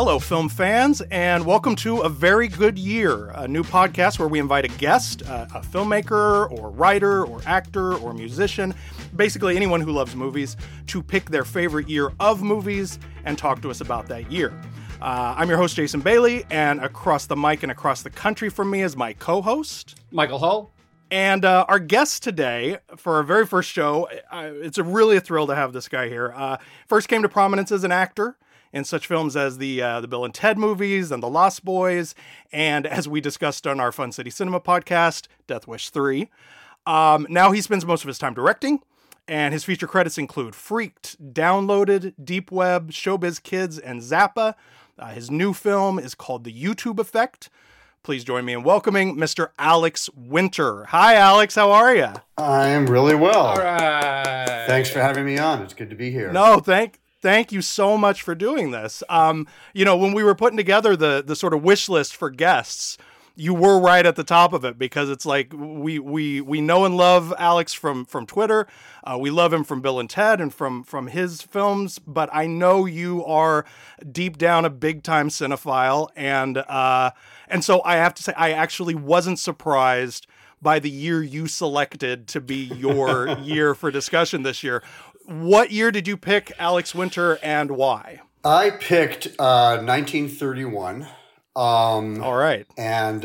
Hello, film fans, and welcome to A Very Good Year, a new podcast where we invite a guest, a filmmaker or writer or actor or musician, basically anyone who loves movies, to pick their favorite year of movies and talk to us about that year. I'm your host, Jason Bailey, and across the mic and across the country from me is my co-host, Michael Hull. And our guest today, for our very first show, it's really a thrill to have this guy here. First came to prominence as an actor in such films as the Bill and Ted movies and The Lost Boys, and as we discussed on our Fun City Cinema podcast, Death Wish 3. Now he spends most of his time directing, and his feature credits include Freaked, Downloaded, Deep Web, Showbiz Kids, and Zappa. His new film is called The YouTube Effect. Please join me in welcoming Mr. Alex Winter. Hi, Alex. How are you? I'm really well. All right. Thanks for having me on. It's good to be here. No, thank you so much for doing this. You know, when we were putting together the sort of wish list for guests, you were right at the top of it because it's like we know and love Alex from Twitter. We love him from Bill and Ted and from his films. But I know you are deep down a big time cinephile, and so I have to say I actually wasn't surprised by the year you selected to be your year for discussion this year. What year did you pick, Alex Winter, and why? I picked 1931. All right. And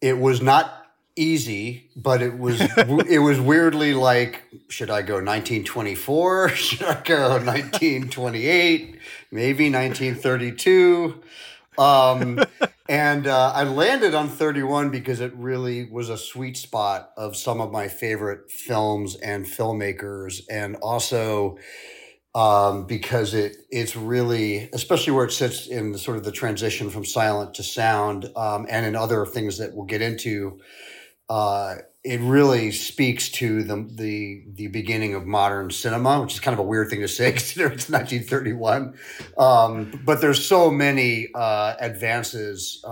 it was not easy, but it was weirdly like, should I go 1924? Should I go 1928? Maybe 1932? And I landed on 31 because it really was a sweet spot of some of my favorite films and filmmakers, and also because it's really, especially where it sits in sort of the transition from silent to sound, and in other things that we'll get into, it really speaks to the beginning of modern cinema, which is kind of a weird thing to say considering it's 1931. But there's so many advances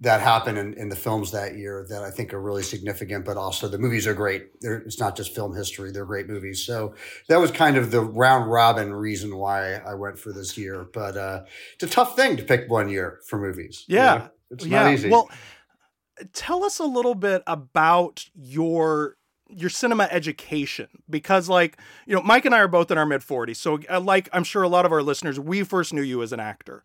that happen in the films that year that I think are really significant, but also the movies are great. It's not just film history, they're great movies. So that was kind of the round robin reason why I went for this year. But it's a tough thing to pick one year for movies. Yeah. You know? It's not easy. Well, tell us a little bit about your cinema education, because Mike and I are both in our mid 40s. So like, I'm sure a lot of our listeners, we first knew you as an actor,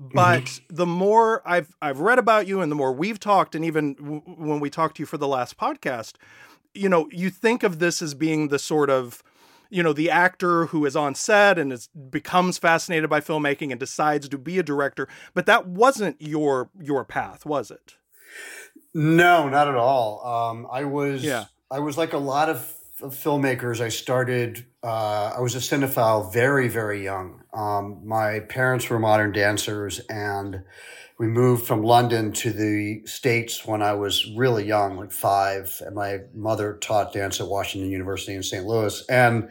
but the more I've read about you and the more we've talked, and even when we talked to you for the last podcast, you know, you think of this as being the sort of, you know, the actor who is on set and becomes fascinated by filmmaking and decides to be a director, but that wasn't your path, was it? No, not at all. I was like a lot of filmmakers. I started, I was a cinephile very, very young. My parents were modern dancers, and we moved from London to the States when I was really young, like 5. And my mother taught dance at Washington University in St. Louis. And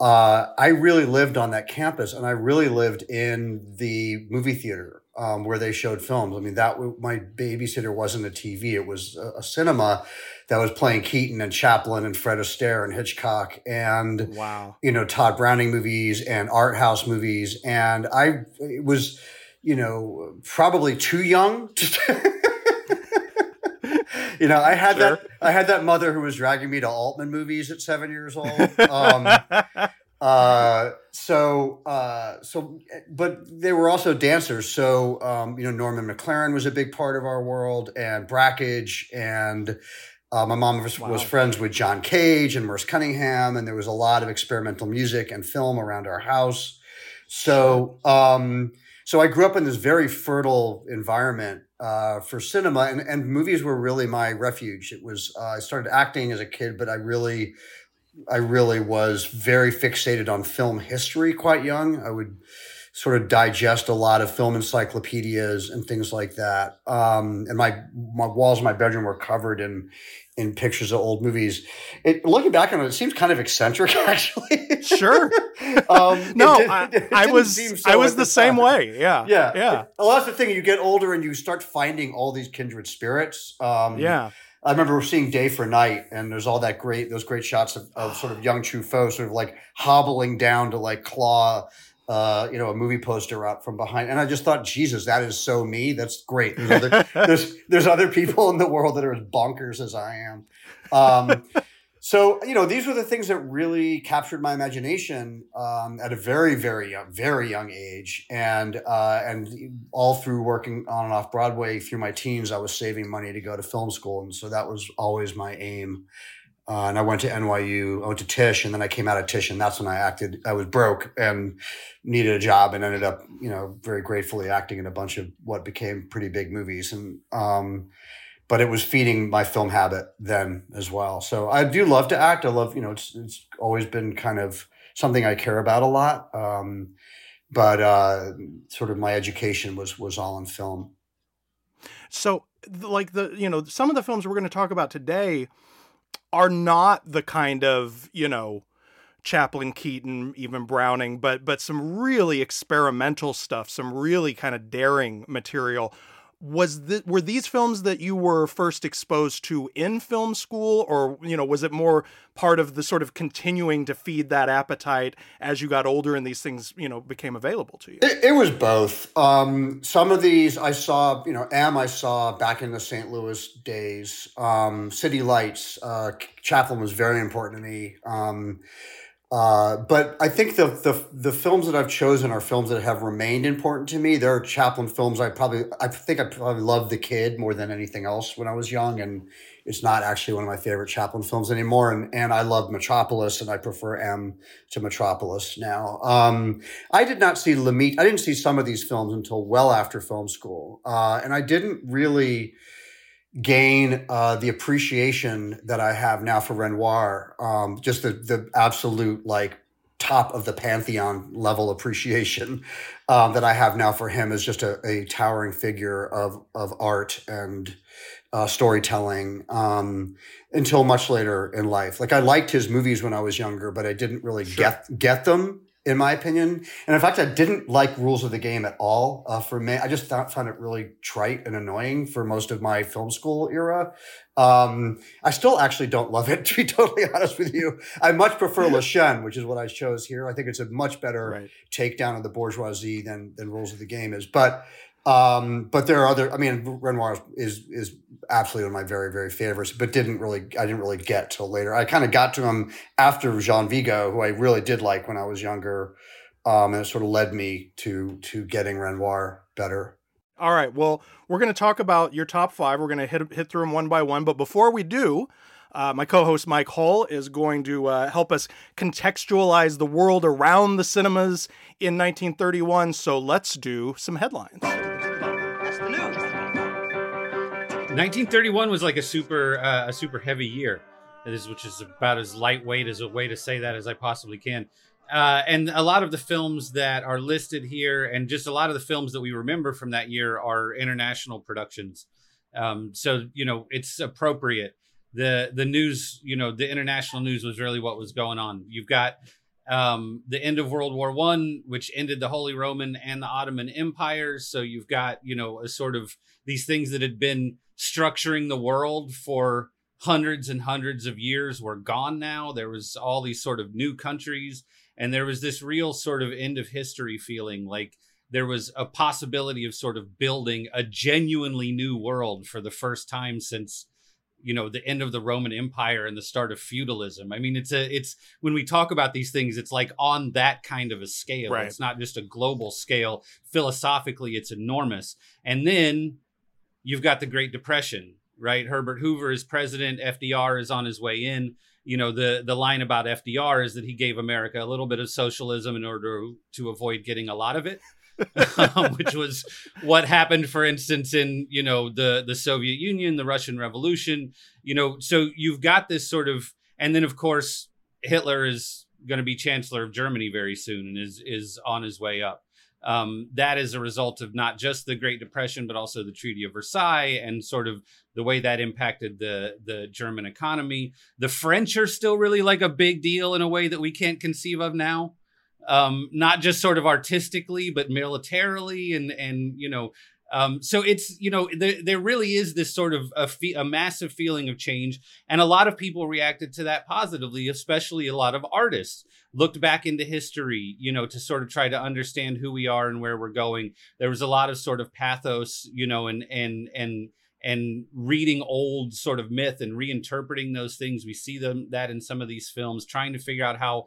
I really lived on that campus, and I really lived in the movie theater where they showed films. I mean, my babysitter wasn't a TV. It was a cinema that was playing Keaton and Chaplin and Fred Astaire and Hitchcock and, wow, you know, Todd Browning movies and art house movies. And I was, you know, probably too young to you know, I had that mother who was dragging me to Altman movies at 7 years old. But they were also dancers. So, you know, Norman McLaren was a big part of our world, and Brackage, and my mom was friends with John Cage and Merce Cunningham, and there was a lot of experimental music and film around our house. So, so I grew up in this very fertile environment for cinema, and movies were really my refuge. It was I started acting as a kid, but I really was very fixated on film history quite young. I would sort of digest a lot of film encyclopedias and things like that. And my walls in my bedroom were covered in pictures of old movies. Looking back on it, it seems kind of eccentric, actually. Sure. No, I was the same way. Yeah. Yeah. Yeah. Well, that's the thing. You get older and you start finding all these kindred spirits. Yeah. I remember seeing Day for Night, and there's all that those great shots of sort of young Truffaut sort of like hobbling down to like claw a movie poster up from behind. And I just thought, Jesus, that is so me. That's great. There's other people in the world that are as bonkers as I am. So, these were the things that really captured my imagination at a very, very young age. And all through working on and off Broadway through my teens, I was saving money to go to film school. And so that was always my aim. And I went to NYU, I went to Tisch, and then I came out of Tisch, and that's when I was broke and needed a job and ended up, very gratefully acting in a bunch of what became pretty big movies. And, but it was feeding my film habit then as well. So I do love to act. I love, it's always been kind of something I care about a lot. But sort of my education was all in film. So like some of the films we're going to talk about today are not the kind of, Chaplin, Keaton, even Browning, but some really experimental stuff, some really kind of daring material. Were these films that you were first exposed to in film school, or, was it more part of the sort of continuing to feed that appetite as you got older and these things, became available to you? It was both. Some of these I saw, M I saw back in the St. Louis days, City Lights, Chaplin was very important to me. But I think the films that I've chosen are films that have remained important to me. There are Chaplin films I think I probably loved The Kid more than anything else when I was young, and it's not actually one of my favorite Chaplin films anymore. And I love Metropolis, and I prefer M to Metropolis now. I did not see I didn't see some of these films until well after film school, and I didn't really gain the appreciation that I have now for Renoir, just the absolute top of the pantheon level appreciation that I have now for him as just a towering figure of art and storytelling until much later in life. I liked his movies when I was younger, but I didn't really get them, in my opinion. And in fact, I didn't like Rules of the Game at all. For me, I just found it really trite and annoying for most of my film school era. I still actually don't love it, to be totally honest with you. I much prefer La Chienne, which is what I chose here. I think it's a much better takedown of the bourgeoisie than Rules of the Game is. But there are other, Renoir is absolutely one of my very, very favorites, but I didn't really get till later. I kind of got to him after Jean Vigo, who I really did like when I was younger. And it sort of led me to getting Renoir better. All right. Well, we're going to talk about your top five. We're going to hit through them one by one. But before we do, my co-host Mike Hull is going to help us contextualize the world around the cinemas in 1931. So let's do some headlines. 1931 was like a super heavy year, which is about as lightweight as a way to say that as I possibly can. And a lot of the films that are listed here, and just a lot of the films that we remember from that year, are international productions. So it's appropriate. The news, the international news was really what was going on. You've got the end of World War I, which ended the Holy Roman and the Ottoman empires. So you've got, a sort of these things that had been structuring the world for hundreds and hundreds of years were gone now. There was all these sort of new countries, and there was this real sort of end of history feeling. There was a possibility of sort of building a genuinely new world for the first time since the end of the Roman Empire and the start of feudalism. It's when we talk about these things, it's like on that kind of a scale. Right. It's not just a global scale. Philosophically, it's enormous. And then you've got the Great Depression, right? Herbert Hoover is president. FDR is on his way in. The line about FDR is that he gave America a little bit of socialism in order to avoid getting a lot of it. Which was what happened, for instance, in, the Soviet Union, the Russian Revolution, so you've got this sort of, and then, of course, Hitler is going to be chancellor of Germany very soon and is on his way up. That is a result of not just the Great Depression, but also the Treaty of Versailles and sort of the way that impacted the German economy. The French are still really like a big deal in a way that we can't conceive of now. Not just sort of artistically, but militarily and So it's, you know, there really is this sort of a massive feeling of change. And a lot of people reacted to that positively, especially a lot of artists looked back into history, you know, to sort of try to understand who we are and where we're going. There was a lot of sort of pathos, you know, and reading old sort of myth and reinterpreting those things. We see them that in some of these films, trying to figure out how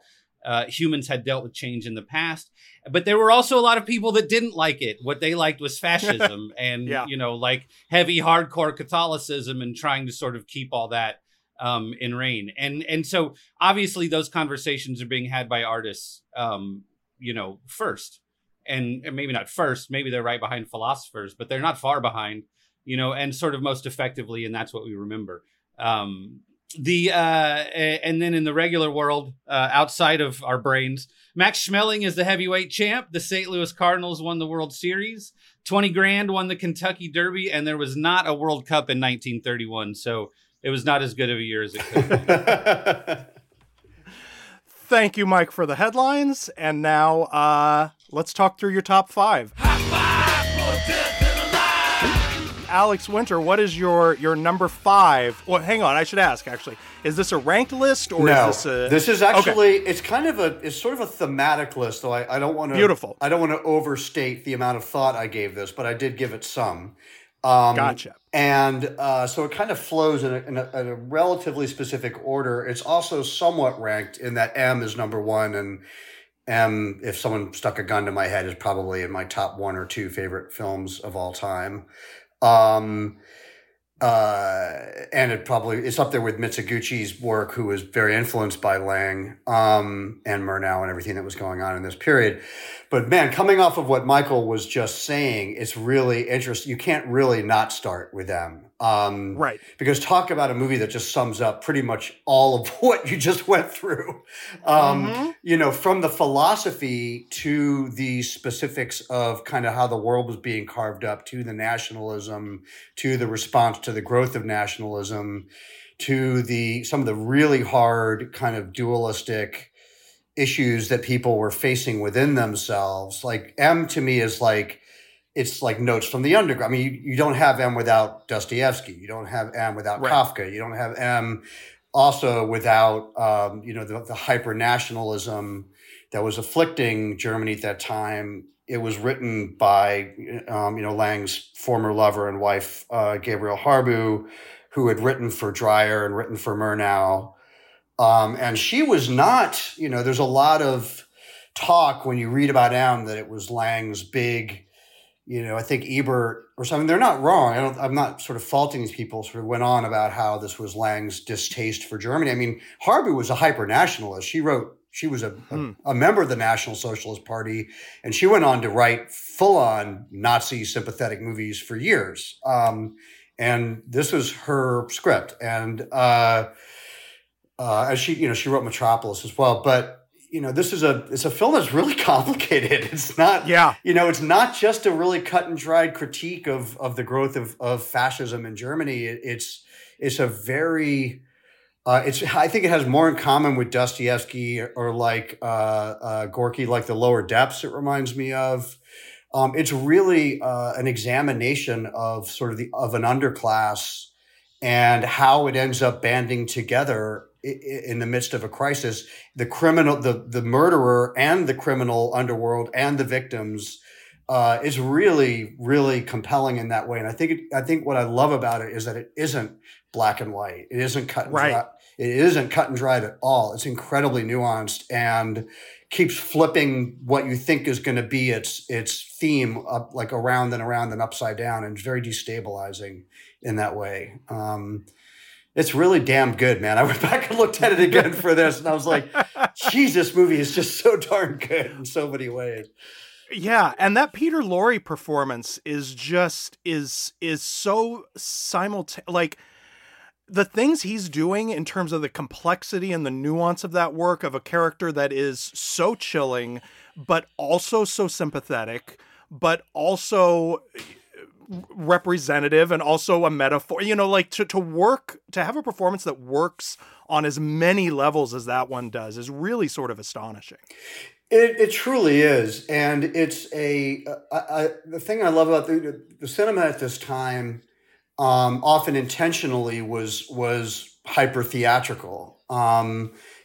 humans had dealt with change in the past. But there were also a lot of people that didn't like it. What they liked was fascism and, you know, like heavy, hardcore Catholicism and trying to sort of keep all that in rein. And so obviously those conversations are being had by artists, you know, first. And maybe not first, maybe they're right behind philosophers, but they're not far behind, you know, and sort of most effectively. And that's what we remember. And then in the regular world, outside of our brains, Max Schmeling is the heavyweight champ. The St. Louis Cardinals won the World Series. 20 grand won the Kentucky Derby, and there was not a World Cup in 1931, so it was not as good of a year as it could have been. Thank you, Mike, for the headlines. And now let's talk through your top five. Alex Winter, what is your number five? Well, hang on, I should ask actually. Is this a ranked list or no, is this a? This is actually okay. It's kind of it's sort of a thematic list, though. I don't want to beautiful. I don't want to overstate the amount of thought I gave this, but I did give it some. Gotcha. And so it kind of flows in a relatively specific order. It's also somewhat ranked in that M is number one, and M, if someone stuck a gun to my head, is probably in my top one or two favorite films of all time. And it's up there with Mitsuguchi's work, who was very influenced by Lang, and Murnau and everything that was going on in this period. But man, coming off of what Michael was just saying, it's really interesting. You can't really not start with them. Right. Because talk about a movie that just sums up pretty much all of what you just went through. You know, from the philosophy to the specifics of kind of how the world was being carved up, to the nationalism, to the response to the growth of nationalism, to some of the really hard kind of dualistic issues that people were facing within themselves. Like M to me is like, it's like notes from the underground. I mean, you don't have M without Dostoevsky. You don't have M without right. Kafka. You don't have M also without, you know, the hyper-nationalism that was afflicting Germany at that time. It was written by, you know, Lang's former lover and wife, Gabriel Harbu, who had written for Dreyer and written for Murnau. And she was not, you know, there's a lot of talk when you read about M that it was Lang's big, you know, I think Ebert or something. They're not wrong. I'm not sort of faulting these people. Sort of went on about how this was Lang's distaste for Germany. I mean, Harbu was a hyper-nationalist. She was a member of the National Socialist Party, and she went on to write full-on Nazi sympathetic movies for years. And this was her script. And she, you know, she wrote Metropolis as well, but. You know, this is it's a film that's really complicated. It's not, you know, it's not just a really cut and dried critique of the growth of fascism in Germany. It's a very, I think it has more in common with Dostoevsky or like Gorky, like The Lower Depths. It reminds me of. It's really an examination of sort of an underclass and how it ends up banding together in the midst of a crisis, the criminal, the murderer and the criminal underworld and the victims is really, really compelling in that way. And I think what I love about it is that it isn't black and white. It isn't cut and dry. It isn't cut and dried at all. It's incredibly nuanced and keeps flipping what you think is going to be its theme up like around and upside down, and very destabilizing in that way. It's really damn good, man. I went back and looked at it again for this, and I was like, geez, this movie is just so darn good in so many ways. Yeah, and that Peter Lorre performance is just, is so simultaneous. Like, the things he's doing in terms of the complexity and the nuance of that work of a character that is so chilling, but also so sympathetic, but also representative and also a metaphor, you know, like to work, to have a performance that works on as many levels as that one does is really sort of astonishing. It truly is. And it's the thing I love about the cinema at this time, often intentionally was hyper theatrical.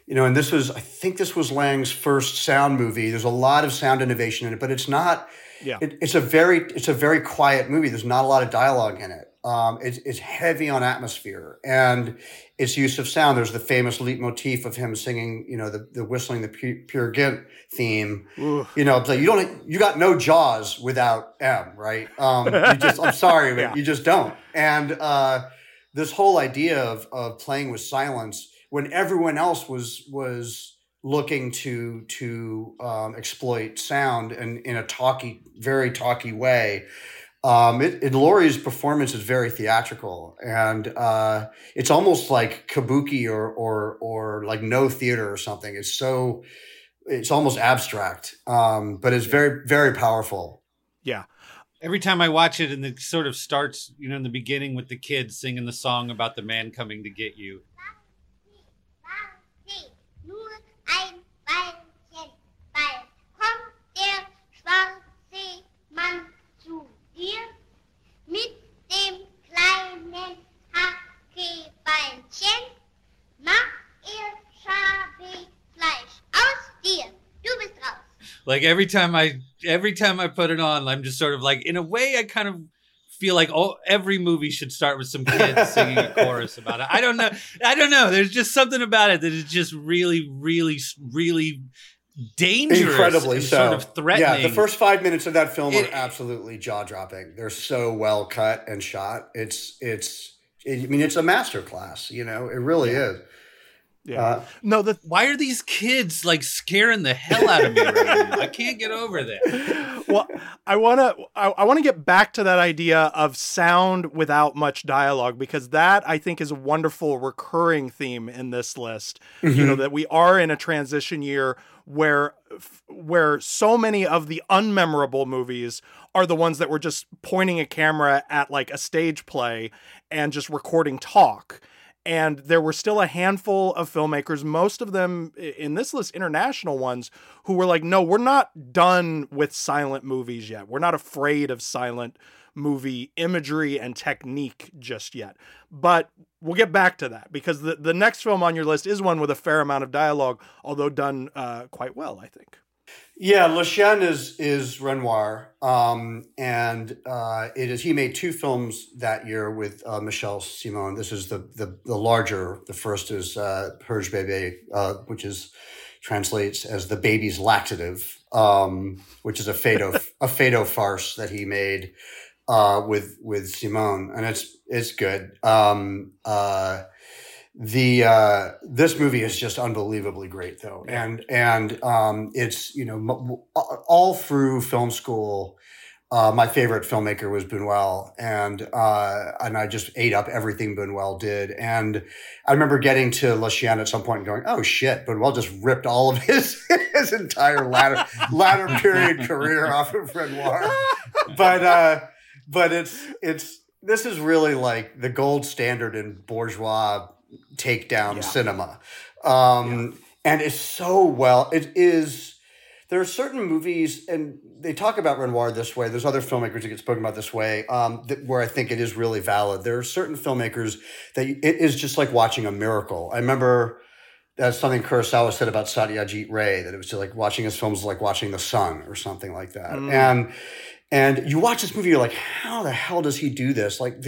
You know, and this was, I think this was Lang's first sound movie. There's a lot of sound innovation in it, but it's not, yeah. It's a very quiet movie. There's not a lot of dialogue in it. It's heavy on atmosphere and its use of sound. There's the famous leitmotif of him singing, you know, the whistling, the Peer Gynt theme. Ooh. You know, it's like you got no Jaws without M, right? I'm sorry, but yeah. You just don't. And this whole idea of playing with silence when everyone else was looking to exploit sound and in a very talky way. Laurie's performance is very theatrical, and it's almost like kabuki or like no theater or something. It's almost abstract, but it's very, very powerful. Yeah. Every time I watch it, and it sort of starts, you know, in the beginning with the kids singing the song about the man coming to get you. Like every time I put it on, I'm just sort of like, in a way, I kind of feel like every movie should start with some kids singing a chorus about it. I don't know. There's just something about it that is just really, really, really dangerous. Incredibly so. Sort of threatening. Yeah, the first 5 minutes of that film are absolutely jaw dropping. They're so well cut and shot. It's a masterclass. You know, it really is. Yeah. Why are these kids like scaring the hell out of me right now? I can't get over that. Well, I want to get back to that idea of sound without much dialogue, because that I think is a wonderful recurring theme in this list. Mm-hmm. You know, that we are in a transition year where so many of the unmemorable movies are the ones that were just pointing a camera at like a stage play and just recording talk. And there were still a handful of filmmakers, most of them in this list, international ones, who were like, no, we're not done with silent movies yet. We're not afraid of silent movie imagery and technique just yet. But we'll get back to that, because the next film on your list is one with a fair amount of dialogue, although done quite well, I think. Yeah, La Chienne is Renoir, and it is. He made two films that year with Michel Simon. This is the larger. The first is Herge Bébé, which translates as the baby's laxative, which is a fado farce that he made with Simon, and it's good. This movie is just unbelievably great though. And it's, you know, all through film school, my favorite filmmaker was Buñuel, and I just ate up everything Buñuel did. And I remember getting to La Chienne at some point and going, oh shit, Buñuel just ripped all of his entire latter period career off of Renoir. But this is really like the gold standard in bourgeois takedown cinema. And it's so well, it is. There are certain movies, and they talk about Renoir this way. There's other filmmakers that get spoken about this way, where I think it is really valid. There are certain filmmakers that it is just like watching a miracle. I remember that's something Kurosawa said about Satyajit Ray, that it was just like watching his films like watching the sun or something like that. Mm. And you watch this movie, you're like, how the hell does he do this? Like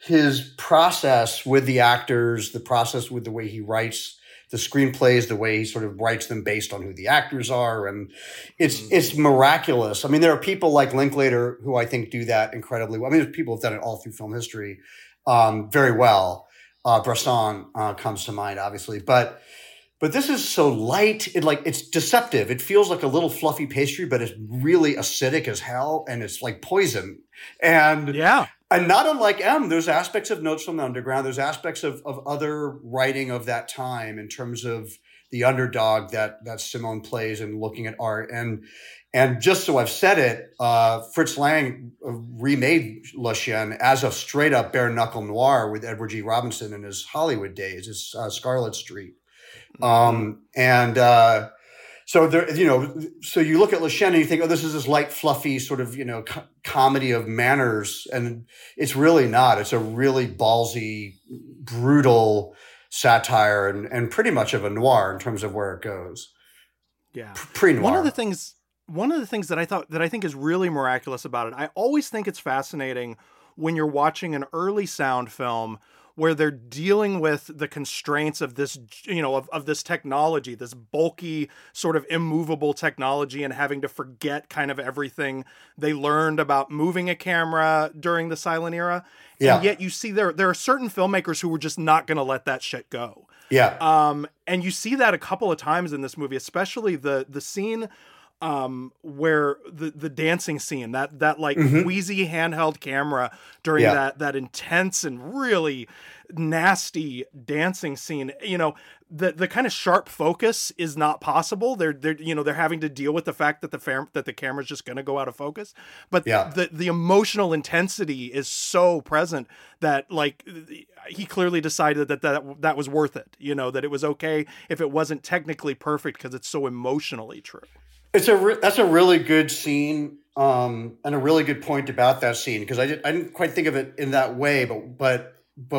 his process with the actors, the process with the way he writes the screenplays, the way he sort of writes them based on who the actors are. And it's miraculous. I mean, there are people like Linklater who I think do that incredibly well. I mean, people have done it all through film history very well. Bresson comes to mind, obviously. But this is so light. It's deceptive. It feels like a little fluffy pastry, but it's really acidic as hell, and it's like poison. And not unlike M, there's aspects of Notes from the Underground. There's aspects of other writing of that time in terms of the underdog that Simone plays and looking at art. And just so I've said it, Fritz Lang remade La Chienne as a straight up bare knuckle noir with Edward G. Robinson in his Hollywood days, his Scarlet Street. So there, so you look at La Chienne and you think, oh, this is this light, fluffy sort of, comedy of manners. And it's really not. It's a really ballsy, brutal satire and pretty much of a noir in terms of where it goes. Yeah. Pre-noir. One of the things that I think is really miraculous about it, I always think it's fascinating when you're watching an early sound film where they're dealing with the constraints of this, of this technology, this bulky sort of immovable technology, and having to forget kind of everything they learned about moving a camera during the silent era. Yeah. And yet you see there are certain filmmakers who were just not going to let that shit go. Yeah. And you see that a couple of times in this movie, especially the scene where the dancing scene, that like wheezy handheld camera during that intense and really nasty dancing scene, the kind of sharp focus is not possible. They're having to deal with the fact that the camera's just going to go out of focus, but the emotional intensity is so present that like he clearly decided that was worth it, that it was okay if it wasn't technically perfect because it's so emotionally true. That's a really good scene, and a really good point about that scene, because I didn't quite think of it in that way, but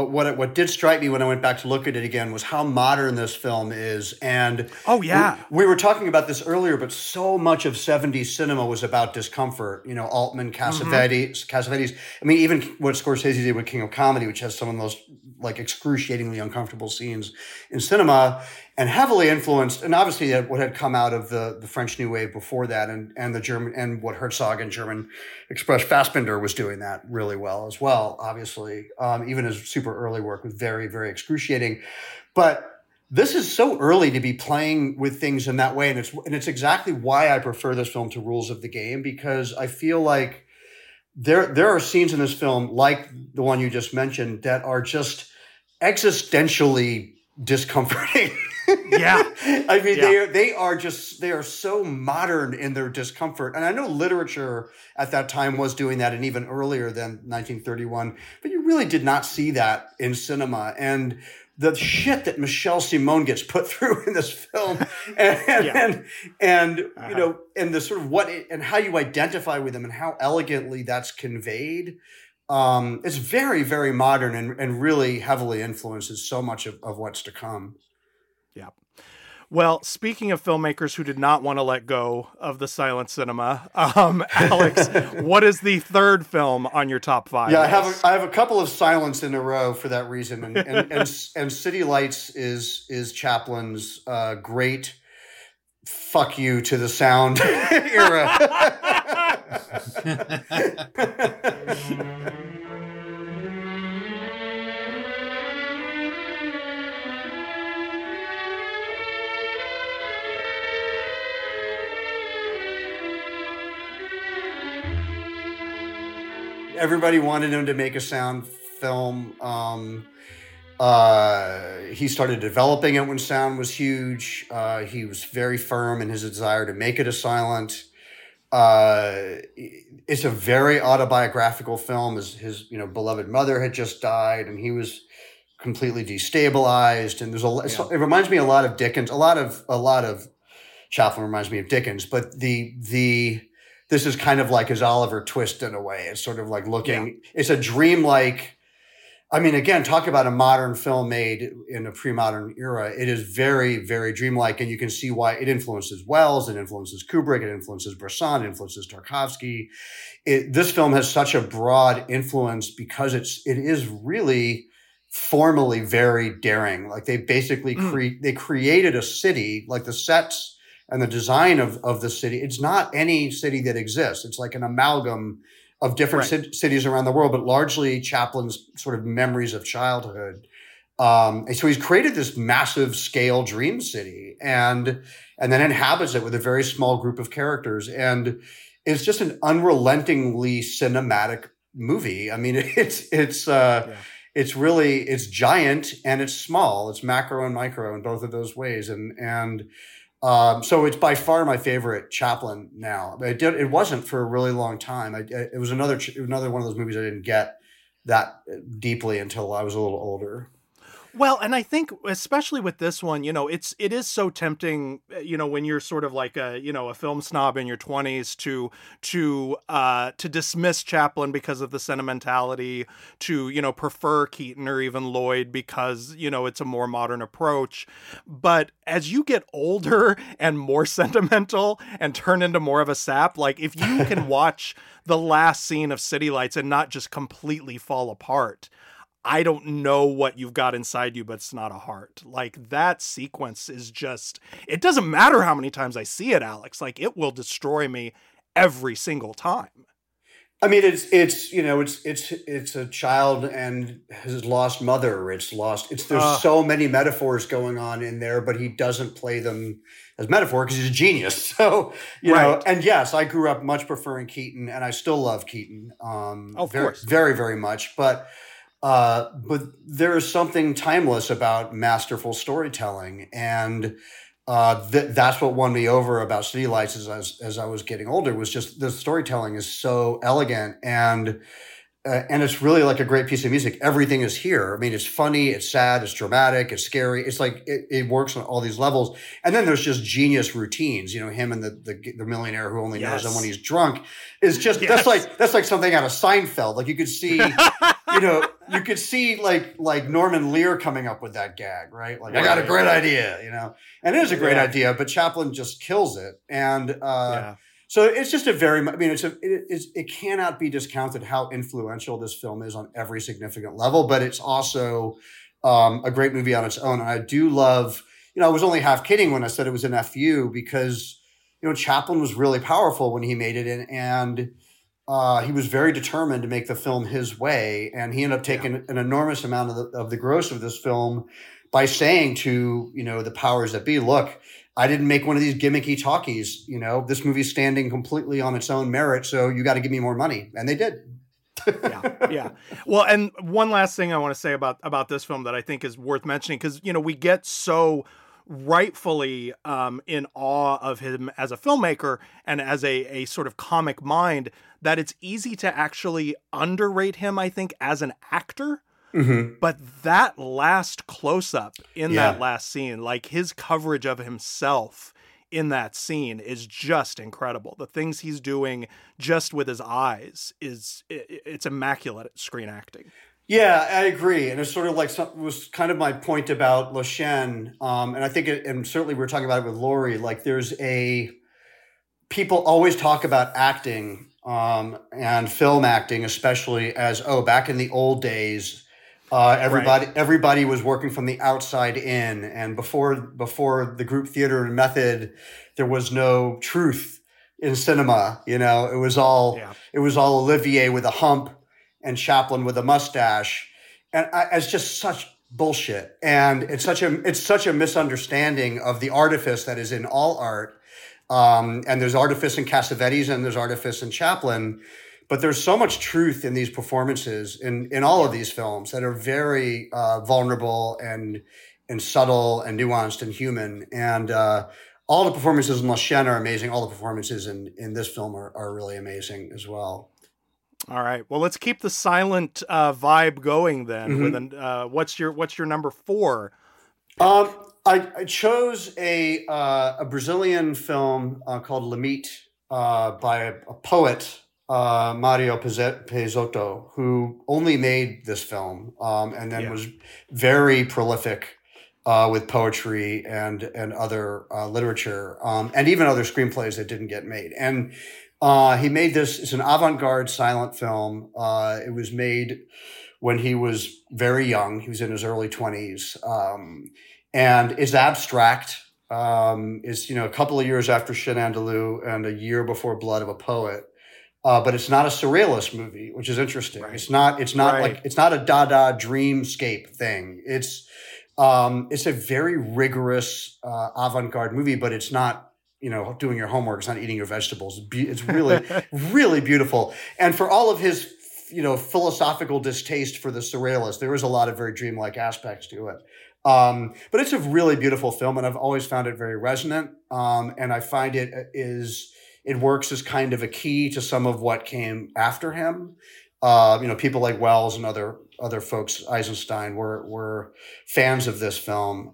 what did strike me when I went back to look at it again was how modern this film is. And we were talking about this earlier, but so much of 70s cinema was about discomfort. Altman, Cassavetes. I mean, even what Scorsese did with King of Comedy, which has some of the most like excruciatingly uncomfortable scenes in cinema, and heavily influenced, and obviously what had come out of the French New Wave before that, and the German, and what Herzog and German Express Fassbinder was doing that really well as well, obviously. Even his super early work was very, very excruciating. But this is so early to be playing with things in that way, and it's exactly why I prefer this film to Rules of the Game, because I feel like there are scenes in this film, like the one you just mentioned, that are just existentially discomforting. Yeah. I mean, they are so modern in their discomfort. And I know literature at that time was doing that, and even earlier than 1931, but you really did not see that in cinema. And the shit that Michel Simon gets put through in this film, and the sort of and how you identify with him and how elegantly that's conveyed. It's very, very modern and really heavily influences so much of what's to come. Yeah. Well, speaking of filmmakers who did not want to let go of the silent cinema, Alex, what is the third film on your top five? Yeah, I have a couple of silents in a row for that reason, and City Lights is Chaplin's great fuck you to the sound era. Everybody wanted him to make a sound film. He started developing it when sound was huge. He was very firm in his desire to make it a silent. It's a very autobiographical film. His beloved mother had just died, and he was completely destabilized. And it reminds me a lot of Dickens. A lot of Chaplin reminds me of Dickens, but this is kind of like his Oliver Twist in a way. It's sort of like it's a dreamlike, I mean, again, talk about a modern film made in a pre-modern era. It is very, very dreamlike, and you can see why it influences Wells, it influences Kubrick, it influences Bresson, it influences Tarkovsky. This film has such a broad influence because it is really formally very daring. Like they basically they created a city, like the sets and the design of the city. It's not any city that exists. It's like an amalgam of different cities around the world, but largely Chaplin's sort of memories of childhood. And so he's created this massive scale dream city and then inhabits it with a very small group of characters. And it's just an unrelentingly cinematic movie. I mean, it's it's giant and it's small. It's macro and micro in both of those ways. And so it's by far my favorite Chaplin now. It wasn't for a really long time. It was another one of those movies I didn't get that deeply until I was a little older. Well, and I think especially with this one, you know, it is so tempting, you know, when you're sort of like a film snob in your 20s to dismiss Chaplin because of the sentimentality, to, you know, prefer Keaton or even Lloyd because, you know, it's a more modern approach. But as you get older and more sentimental and turn into more of a sap, like if you can watch the last scene of City Lights and not just completely fall apart, I don't know what you've got inside you, but it's not a heart. Like that sequence is just, it doesn't matter how many times I see it, Alex, like it will destroy me every single time. I mean, it's a child and his lost mother. There's so many metaphors going on in there, but he doesn't play them as metaphor because he's a genius. So, you know, and yes, I grew up much preferring Keaton and I still love Keaton. Of course. Very, very much. But there is something timeless about masterful storytelling, and that's what won me over about City Lights as I was getting older, was just the storytelling is so elegant, and it's really like a great piece of music. Everything is here. I mean, it's funny, it's sad, it's dramatic, it's scary. It's like it works on all these levels. And then there's just genius routines. You know, him and the millionaire who only knows him when he's drunk is just that's like something out of Seinfeld. Like you could see. You know, you could see like Norman Lear coming up with that gag, right? Like, I got a great idea, you know, and it is a great idea, but Chaplin just kills it. And so it's just it cannot be discounted how influential this film is on every significant level, but it's also a great movie on its own. And I do love, you know, I was only half kidding when I said it was an FU because, you know, Chaplin was really powerful when he made it and he was very determined to make the film his way, and he ended up taking an enormous amount of the gross of this film by saying to, you know, the powers that be, look, I didn't make one of these gimmicky talkies, you know, this movie's standing completely on its own merit, so you got to give me more money. And they did. Yeah. Well, and one last thing I want to say about this film that I think is worth mentioning, because, you know, we get so rightfully in awe of him as a filmmaker and as a sort of comic mind that it's easy to actually underrate him, I think, as an actor. Mm-hmm. But that last close-up in that last scene, like his coverage of himself in that scene is just incredible. The things he's doing just with his eyes it's immaculate screen acting. Yeah, I agree. And it's sort of like was kind of my point about La Chienne. And I think, and certainly we were talking about it with Lori, like people always talk about acting and film acting, especially as, back in the old days, everybody was working from the outside in. And before the group theater method, there was no truth in cinema. You know, it was all Olivier with a hump and Chaplin with a mustache, and it's just such bullshit. And it's such a misunderstanding of the artifice that is in all art. And there's artifice in Cassavetes and there's artifice in Chaplin, but there's so much truth in these performances in all of these films that are very vulnerable and subtle and nuanced and human. And all the performances in La Chienne are amazing. All the performances in this film are really amazing as well. All right. Well, let's keep the silent vibe going then. Mm-hmm. With what's your number 4? I chose a Brazilian film called Limite by a poet, Mario Pezotto, who only made this film and then was very prolific with poetry and other literature and even other screenplays that didn't get made. And he made this. It's an avant-garde silent film. It was made when he was very young. He was in his early 20s, and it's abstract. It's, you know, a couple of years after Shenandoah and a year before Blood of a Poet. But it's not a surrealist movie, which is interesting. Right. It's not like it's not a Dada dreamscape thing. It's a very rigorous avant-garde movie, but it's not, you know, doing your homework. It's not eating your vegetables. It's really, really beautiful. And for all of his you know, philosophical distaste for the surrealists. There is a lot of very dreamlike aspects to it. But it's a really beautiful film, and I've always found it very resonant. And I find it works as kind of a key to some of what came after him. You know, people like Wells and other folks, Eisenstein, were fans of this film.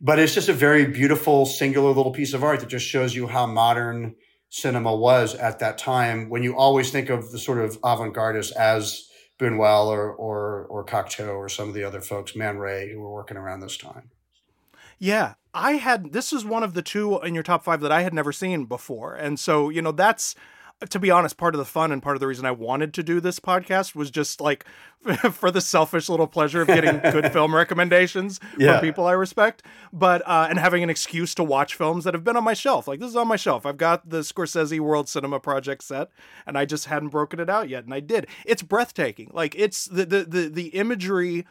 But it's just a very beautiful, singular little piece of art that just shows you how modern cinema was at that time, when you always think of the sort of avant-gardists as Buñuel or Cocteau or some of the other folks, Man Ray, who were working around this time. Yeah, this is one of the two in your top five that I had never seen before. And so, you know, that's, to be honest, part of the fun and part of the reason I wanted to do this podcast was just like for the selfish little pleasure of getting good film recommendations from people I respect, but and having an excuse to watch films that have been on my shelf. Like, this is on my shelf. I've got the Scorsese World Cinema Project set, and I just hadn't broken it out yet, and I did. It's breathtaking. Like, it's the imagery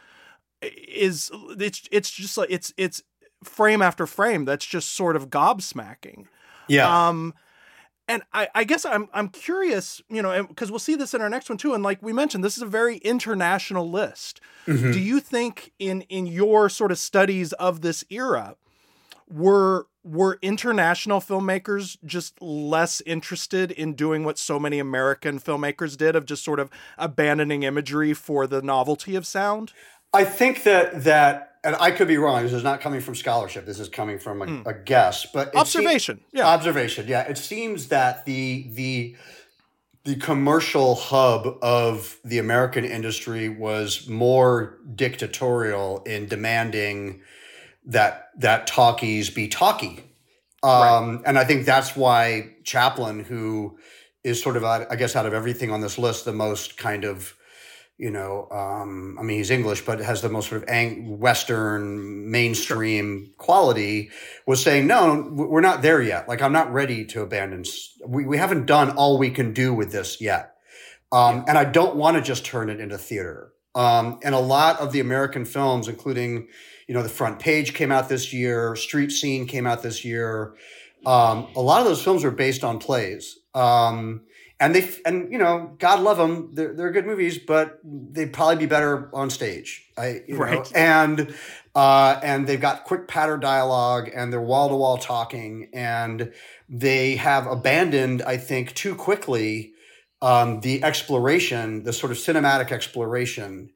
is it's just like it's frame after frame that's just sort of gobsmacking. Yeah. And I guess I'm curious, you know, because we'll see this in our next one too. And like we mentioned, this is a very international list. Mm-hmm. Do you think in your sort of studies of this era, were international filmmakers just less interested in doing what so many American filmmakers did of just sort of abandoning imagery for the novelty of sound? I think that and I could be wrong. This is not coming from scholarship. This is coming from a guess. But observation. Observation. It seems that the commercial hub of the American industry was more dictatorial in demanding that talkies be talky. Right. And I think that's why Chaplin, who is sort of, I guess, out of everything on this list, the most kind of, you know, I mean, he's English, but has the most sort of Western mainstream quality, was saying, no, we're not there yet. Like, I'm not ready to abandon. We haven't done all we can do with this yet. And I don't want to just turn it into theater. And a lot of the American films, including, you know, The Front Page came out this year, Street Scene came out this year. A lot of those films were based on plays. And you know, God love them, they're good movies, but they'd probably be better on stage. Know, and they've got quick patter dialogue, and they're wall to wall talking, and they have abandoned, I think, too quickly the exploration, the sort of cinematic exploration.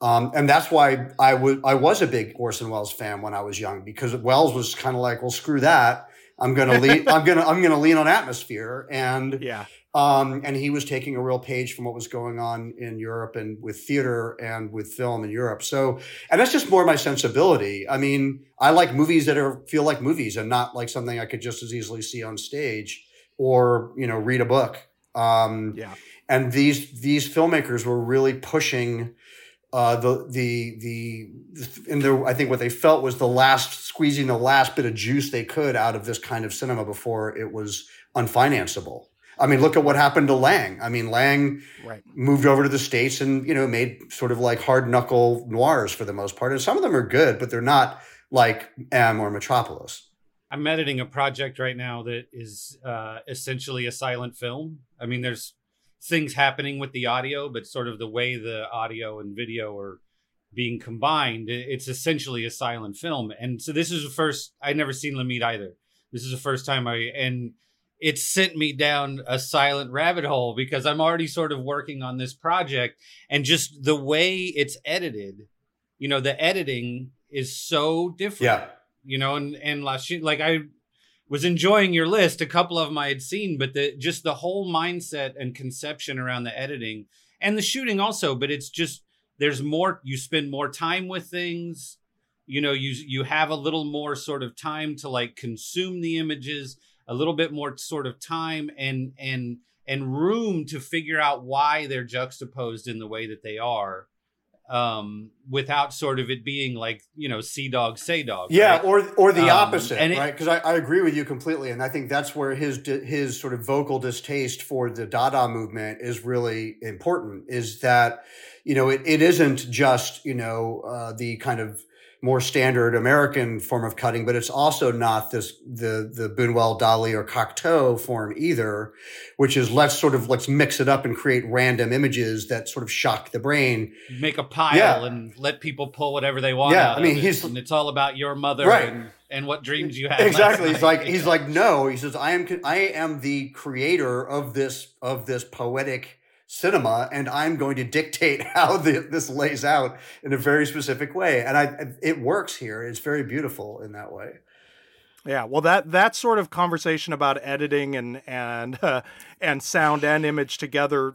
And that's why I was a big Orson Welles fan when I was young, because Welles was kind of like, well, screw that, I'm gonna lean on atmosphere and yeah. And he was taking a real page from what was going on in Europe and with theater and with film in Europe. So, and that's just more my sensibility. I mean, I like movies that feel like movies and not like something I could just as easily see on stage or, you know, read a book. And these filmmakers were really pushing I think what they felt was squeezing the last bit of juice they could out of this kind of cinema before it was unfinanceable. I mean, look at what happened to Lang. I mean, Lang moved over to the States and, you know, made sort of like hard knuckle noirs for the most part. And some of them are good, but they're not like M or Metropolis. I'm editing a project right now that is essentially a silent film. I mean, there's things happening with the audio, but sort of the way the audio and video are being combined, it's essentially a silent film. And so this is the first, I'd never seen Le Mide either. This is the first time it sent me down a silent rabbit hole because I'm already sort of working on this project and just the way it's edited, you know, the editing is so different, you know, and La Chienne, like I was enjoying your list. A couple of them I had seen, but the whole mindset and conception around the editing and the shooting also, but it's just, there's more, you spend more time with things, you know, you have a little more sort of time to like consume the images, a little bit more sort of time and room to figure out why they're juxtaposed in the way that they are, without sort of it being like, you know, see dog, say dog. Yeah, right? or the opposite, right? Because I agree with you completely. And I think that's where his sort of vocal distaste for the Dada movement is really important, is that, you know, it isn't just, you know, the kind of more standard American form of cutting, but it's also not this the Buñuel, Dali, or Cocteau form either, which is let's mix it up and create random images that sort of shock the brain. Make a pile and let people pull whatever they want. Yeah, out and it's all about your mother and what dreams you had. Exactly. He's like, no. He says, I am the creator of this poetic cinema, and I'm going to dictate how this lays out in a very specific way. And it works here. It's very beautiful in that way. Yeah, well, that sort of conversation about editing and sound and image together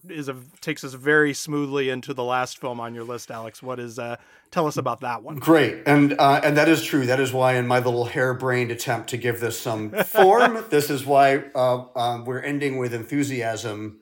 takes us very smoothly into the last film on your list, Alex. What is? Tell us about that one. Great, and that is true. That is why, in my little harebrained attempt to give this some form, this is why we're ending with enthusiasm.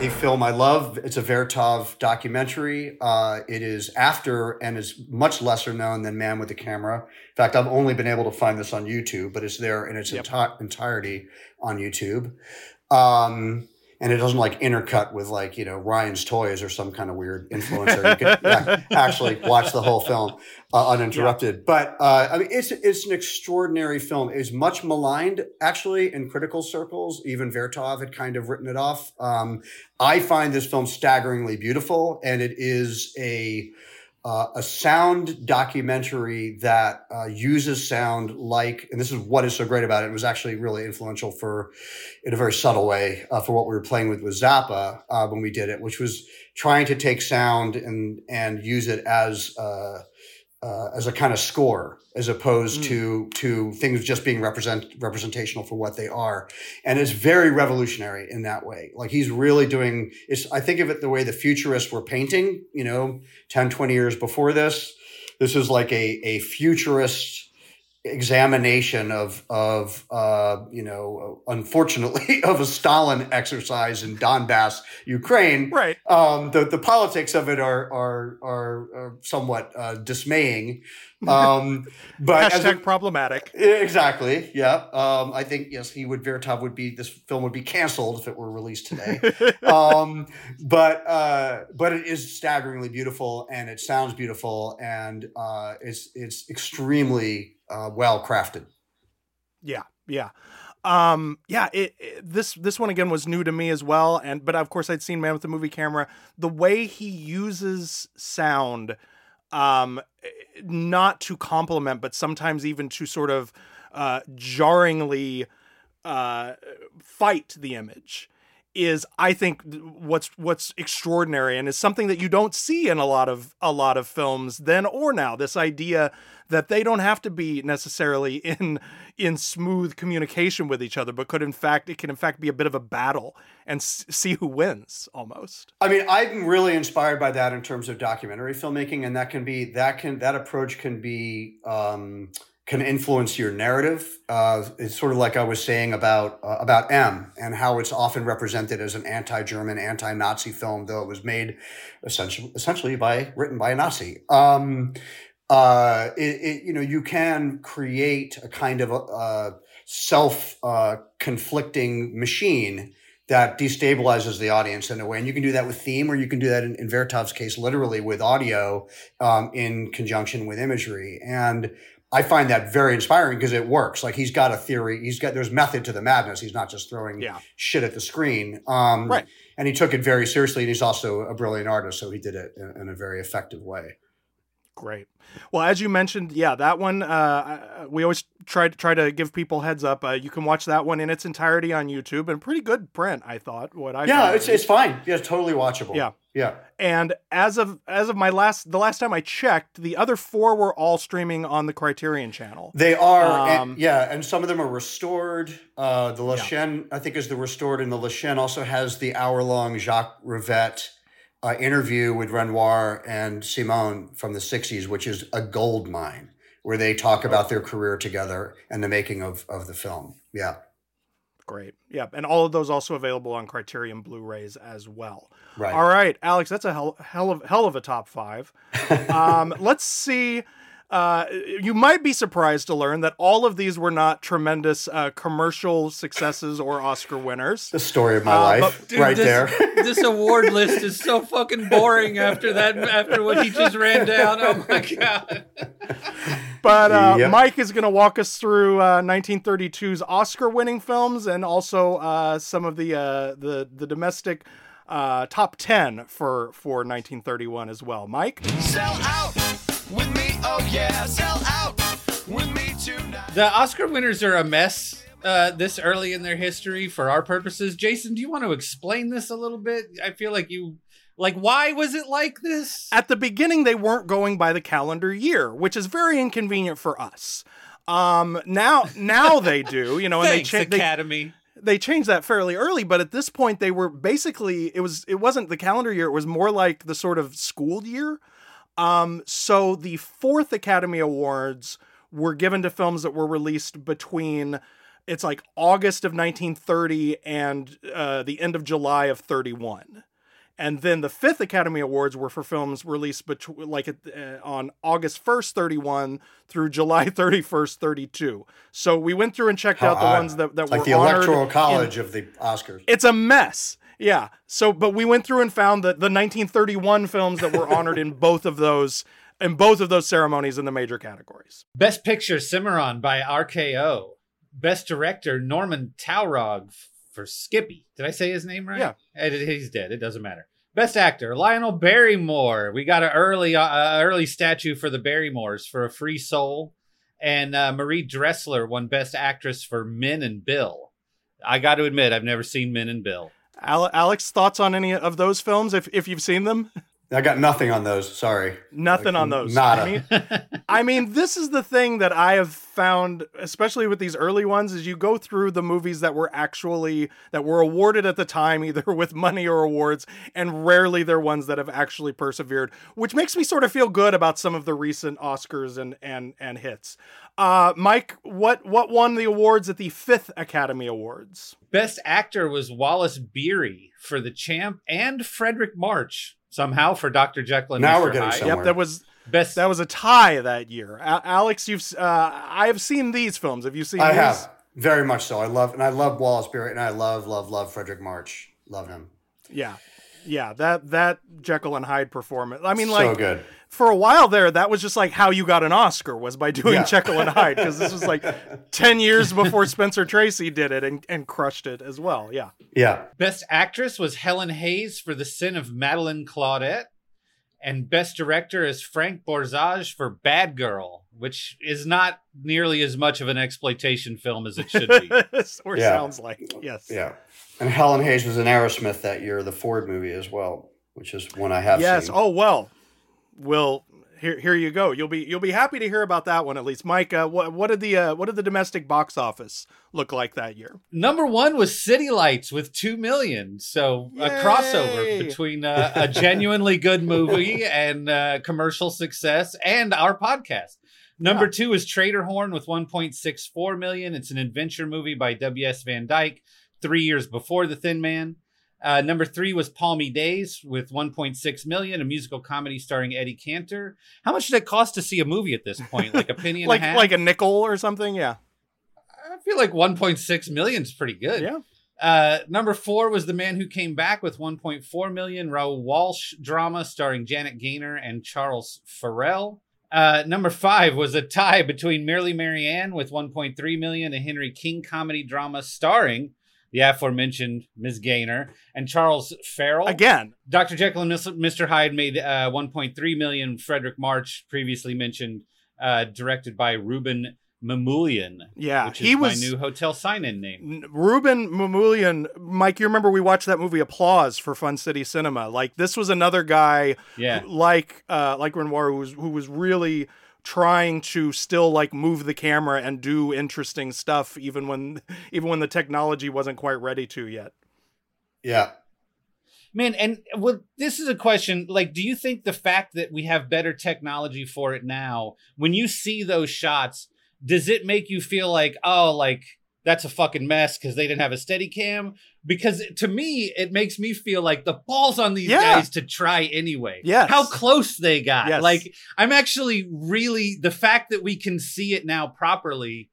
A film I love. It's a Vertov documentary. It is after and is much lesser known than Man with the Camera. In fact, I've only been able to find this on YouTube, but it's there in its entirety on YouTube. And it doesn't intercut with Ryan's Toys or some kind of weird influencer. You can actually watch the whole film uninterrupted. Yeah. But it's an extraordinary film. It's much maligned actually in critical circles. Even Vertov had kind of written it off. I find this film staggeringly beautiful, and it is a sound documentary that uses sound and this is what is so great about it. It was actually really influential in a very subtle way, for what we were playing with Zappa when we did it, which was trying to take sound and use it as a kind of score, as opposed to things just being representational for what they are. And it's very revolutionary in that way. He's really doing it's. I think of it the way the futurists were painting, 10, 20 years before this. This is like a futurist examination of unfortunately, of a Stalin exercise in Donbass, Ukraine. Right. The politics of it are somewhat dismaying. But # problematic. Exactly. Yeah. I think this film would be canceled if it were released today. But it is staggeringly beautiful, and it sounds beautiful, and it's extremely well crafted. Yeah. Yeah. This one again was new to me as well, but of course I'd seen Man with the Movie Camera. The way he uses sound, not to compliment, but sometimes even to sort of jarringly fight the image, is I think what's extraordinary, and is something that you don't see in a lot of films then or now. This idea that they don't have to be necessarily in smooth communication with each other, but it can in fact be a bit of a battle and see who wins almost. I mean, I'm really inspired by that in terms of documentary filmmaking, and that approach can be can influence your narrative. It's sort of like I was saying about M, and how it's often represented as an anti-German, anti-Nazi film, though it was made essentially written by a Nazi. You can create a kind of a self-conflicting machine that destabilizes the audience in a way. And you can do that with theme, or you can do that in Vertov's case, literally with audio, in conjunction with imagery. And I find that very inspiring because it works. He's got a theory. There's method to the madness. He's not just throwing shit at the screen. Right. And he took it very seriously, and he's also a brilliant artist. So he did it in a very effective way. Great. Well, as you mentioned, that one, we always try to give people heads up. You can watch that one in its entirety on YouTube, and pretty good print, I thought. It's fine. Yeah, it's totally watchable. Yeah. Yeah. And as of the last time I checked, the other four were all streaming on the Criterion Channel. They are. And some of them are restored. The La Chienne, I think, is the restored, and the La Chienne also has the hour-long Jacques Rivette interview with Renoir and Simon from the 60s, which is a gold mine, where they talk about their career together and the making of the film. Yeah. Great. Yep. And all of those also available on Criterion Blu-rays as well. Right. All right, Alex, that's a hell of a top five. Let's see. You might be surprised to learn that all of these were not tremendous commercial successes or Oscar winners. The story of my life, but, dude, right there. This award list is so fucking boring after that, after what he just ran down. Oh my God. But yep. Mike is going to walk us through 1932's Oscar-winning films and also some of the domestic top 10 for 1931 as well. Mike? Sell out! With me, oh yeah, sell out with me tonight. The Oscar winners are a mess this early in their history for our purposes. Jason, do you want to explain this a little bit? I feel like why was it like this? At the beginning, they weren't going by the calendar year, which is very inconvenient for us. Now they do, you know, and Thanks, Academy. They changed that fairly early, but at this point, they were basically, it wasn't the calendar year, it was more like the sort of school year. So the 4th Academy Awards were given to films that were released between, it's like August of 1930 and the end of July of 1931. And then the 5th Academy Awards were for films released on August 1st, 1931 through July 31st, 1932. So we went through and checked out the ones that were like the Electoral College of the Oscars. It's a mess. Yeah. So, but we went through and found that the 1931 films that were honored in both of those ceremonies in the major categories. Best Picture, Cimarron by RKO. Best Director, Norman Taurog for Skippy. Did I say his name right? Yeah. He's dead. It doesn't matter. Best Actor, Lionel Barrymore. We got an early statue for the Barrymores for A Free Soul. And Marie Dressler won Best Actress for Men and Bill. I got to admit, I've never seen Men and Bill. Alex, thoughts on any of those films, if you've seen them? I got nothing on those, sorry. Nothing on those. Nada. I mean, this is the thing that I have found, especially with these early ones, is you go through the movies that were awarded at the time, either with money or awards, and rarely they're ones that have actually persevered, which makes me sort of feel good about some of the recent Oscars and hits. Mike, what won the awards at the 5th Academy Awards? Best actor was Wallace Beery for The Champ and Frederick March somehow for Dr. Jekyll and Mr. Hyde. Now we're getting somewhere. Yep, that was a tie that year. Alex, I've seen these films. Have you seen these? I have. Very much so. I love Wallace Beery and I love Frederick March. Love him. Yeah. Yeah, that Jekyll and Hyde performance. I mean, like, so good. For a while there, that was just like how you got an Oscar was by doing Jekyll and Hyde, because this was like 10 years before Spencer Tracy did it and crushed it as well. Yeah. Yeah. Best actress was Helen Hayes for The Sin of Madeleine Claudette. And best director is Frank Borzage for Bad Girl, which is not nearly as much of an exploitation film as it should be. Or sounds like, yes. Yeah. And Helen Hayes was in Aerosmith that year, the Ford movie as well, which is one I have seen. Yes. Oh, well. Well, here you go. You'll be happy to hear about that one at least. Mike, what did the domestic box office look like that year? Number one was City Lights with $2 million. So Yay! A crossover between a genuinely good movie and commercial success and our podcast. Number two is Traderhorn with $1.64 million. It's an adventure movie by W.S. Van Dyke 3 years before The Thin Man. Number three was Palmy Days with $1.6 million, a musical comedy starring Eddie Cantor. How much did it cost to see a movie at this point? Like a penny and a half? Like a nickel or something? Yeah. I feel like $1.6 million is pretty good. Yeah. Number four was The Man Who Came Back with $1.4 million, Raoul Walsh drama starring Janet Gaynor and Charles Farrell. Number five was a tie between Merely Marianne with $1.3 million, a Henry King comedy drama starring the aforementioned Ms. Gaynor and Charles Farrell. Again. Dr. Jekyll and Mr. Hyde made $1.3 million. Frederick March, previously mentioned, directed by Ruben Mamoulian. Yeah. Which is my new hotel sign-in name. Ruben Mamoulian. Mike, you remember we watched that movie Applause for Fun City Cinema. Like, this was another guy like Renoir who was really trying to still like move the camera and do interesting stuff even when the technology wasn't quite ready to yet. Yeah. Man, and this is a question, like, do you think the fact that we have better technology for it now, when you see those shots, does it make you feel like, oh, like that's a fucking mess because they didn't have a Steadicam. Because to me, it makes me feel like the balls on these guys to try anyway. Yes. How close they got. Yes. Like, I'm actually really, the fact that we can see it now properly,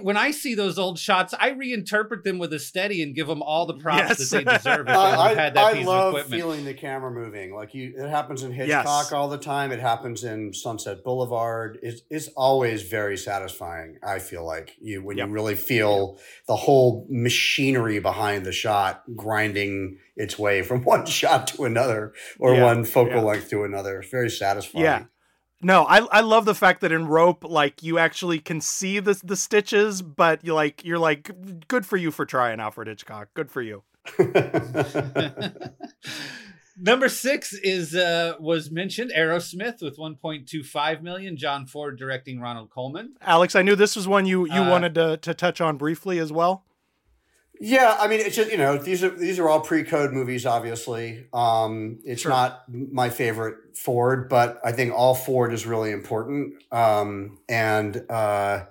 when I see those old shots, I reinterpret them with a steady and give them all the props that they deserve. I love feeling the camera moving. Like it happens in Hitchcock all the time. It happens in Sunset Boulevard. It's always very satisfying. I feel like you really feel the whole machinery behind the shot grinding its way from one shot to another or one focal length to another. It's very satisfying. Yeah. No, I love the fact that in Rope, like, you actually can see the stitches, but you're like, good for you for trying, Alfred Hitchcock. Good for you. Number 6 was mentioned, Aerosmith with 1.25 million, John Ford directing Ronald Coleman. Alex, I knew this was one you wanted to touch on briefly as well. Yeah, I mean, it's just, these are all pre-code movies, obviously. It's not my favorite Ford, but I think all Ford is really important. And I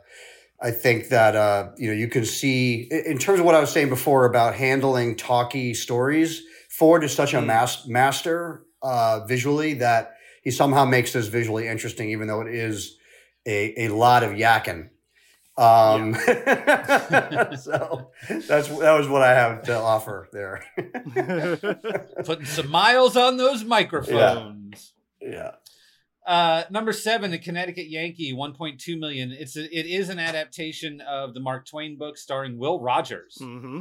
think that, you can see, in terms of what I was saying before about handling talky stories, Ford is such a master visually that he somehow makes this visually interesting, even though it is a lot of yakking. So that was what I have to offer there. Putting some miles on those microphones. Yeah. Number 7, The Connecticut Yankee, 1.2 million. It is an adaptation of the Mark Twain book starring Will Rogers. Mm-hmm.